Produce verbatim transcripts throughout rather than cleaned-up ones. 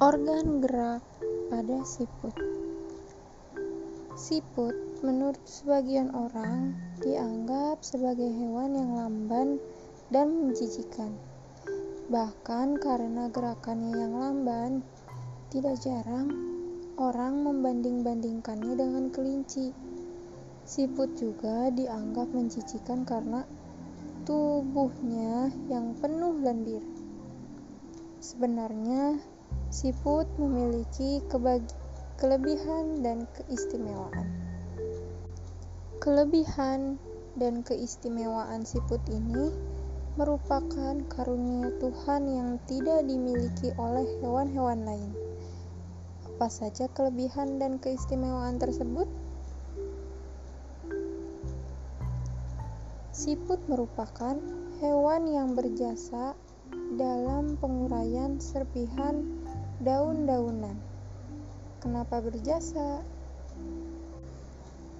Organ gerak pada siput. Siput menurut sebagian orang dianggap sebagai hewan yang lamban dan menjijikan. Bahkan karena gerakannya yang lamban, tidak jarang orang membanding-bandingkannya dengan kelinci. Siput juga dianggap menjijikan karena tubuhnya yang penuh lendir. Sebenarnya, siput memiliki kebagi- kelebihan dan keistimewaan. Kelebihan dan keistimewaan siput ini merupakan karunia Tuhan yang tidak dimiliki oleh hewan-hewan lain. Apa saja kelebihan dan keistimewaan tersebut? Siput merupakan hewan yang berjasa dalam penguraian serpihan daun-daunan. Kenapa berjasa?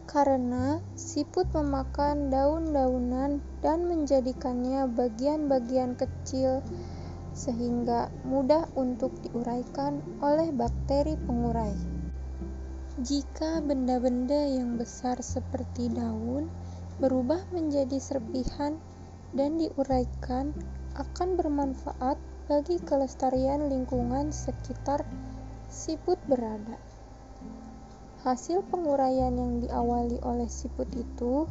Karena siput memakan daun-daunan dan menjadikannya bagian-bagian kecil sehingga mudah untuk diuraikan oleh bakteri pengurai. Jika benda-benda yang besar seperti daun berubah menjadi serpihan dan diuraikan, akan bermanfaat bagi kelestarian lingkungan sekitar siput berada. Hasil penguraian yang diawali oleh siput itu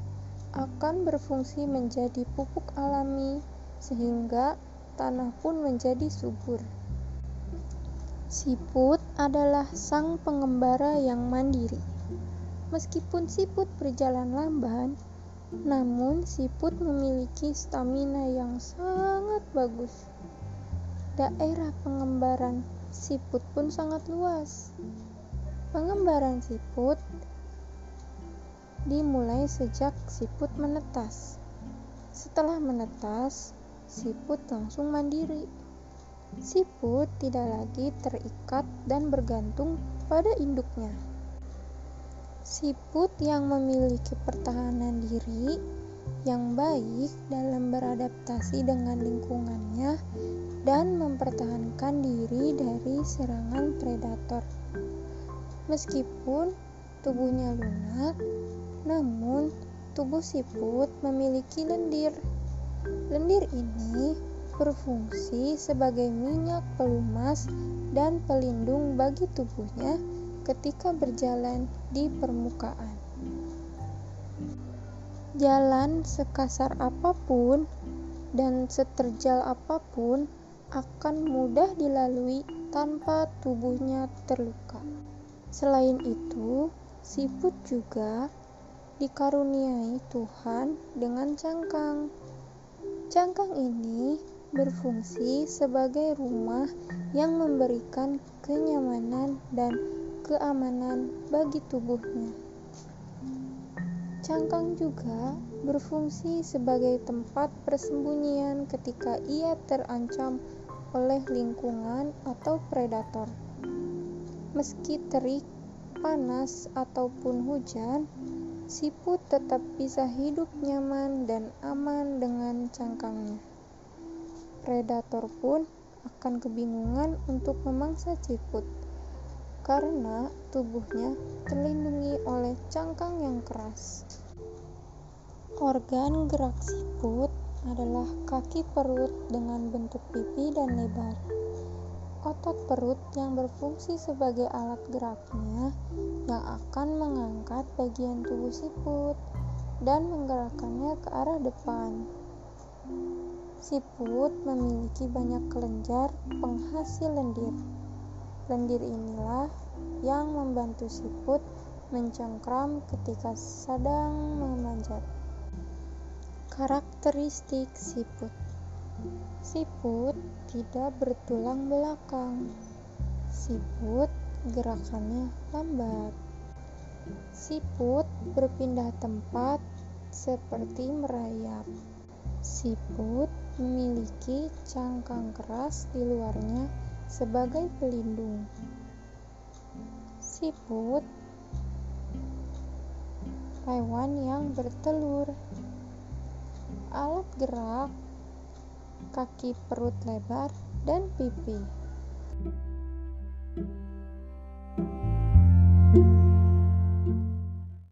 akan berfungsi menjadi pupuk alami sehingga tanah pun menjadi subur. Siput adalah sang pengembara yang mandiri. Meskipun siput berjalan lamban, namun siput memiliki stamina yang sangat bagus. Daerah pengembaraan siput pun sangat luas. Pengembaraan siput dimulai sejak siput menetas. Setelah menetas, siput langsung mandiri. Siput tidak lagi terikat dan bergantung pada induknya. Siput yang memiliki pertahanan diri yang baik dalam beradaptasi dengan lingkungannya dan mempertahankan diri dari serangan predator. Meskipun tubuhnya lunak, namun tubuh siput memiliki lendir. Lendir ini berfungsi sebagai minyak pelumas dan pelindung bagi tubuhnya ketika berjalan di permukaan. Jalan sekasar apapun dan seterjal apapun akan mudah dilalui tanpa tubuhnya terluka. Selain itu, siput juga dikaruniai Tuhan dengan cangkang. Cangkang ini berfungsi sebagai rumah yang memberikan kenyamanan dan keamanan bagi tubuhnya. Cangkang juga berfungsi sebagai tempat persembunyian ketika ia terancam oleh lingkungan atau predator. Meski terik, panas, ataupun hujan, siput tetap bisa hidup nyaman dan aman dengan cangkangnya. Predator pun akan kebingungan untuk memangsa siput karena tubuhnya terlindungi oleh cangkang yang keras. Organ gerak siput adalah kaki perut dengan bentuk pipi dan lebar. Otot perut yang berfungsi sebagai alat geraknya yang akan mengangkat bagian tubuh siput dan menggerakkannya ke arah depan. Siput memiliki banyak kelenjar penghasil lendir. Lendir inilah yang membantu siput mencengkram ketika sedang memanjat. Karakteristik siput. Siput tidak bertulang belakang. Siput gerakannya lambat. Siput berpindah tempat seperti merayap. Siput memiliki cangkang keras di luarnya sebagai pelindung. Siput hewan yang bertelur. Alat gerak kaki perut lebar dan pipi.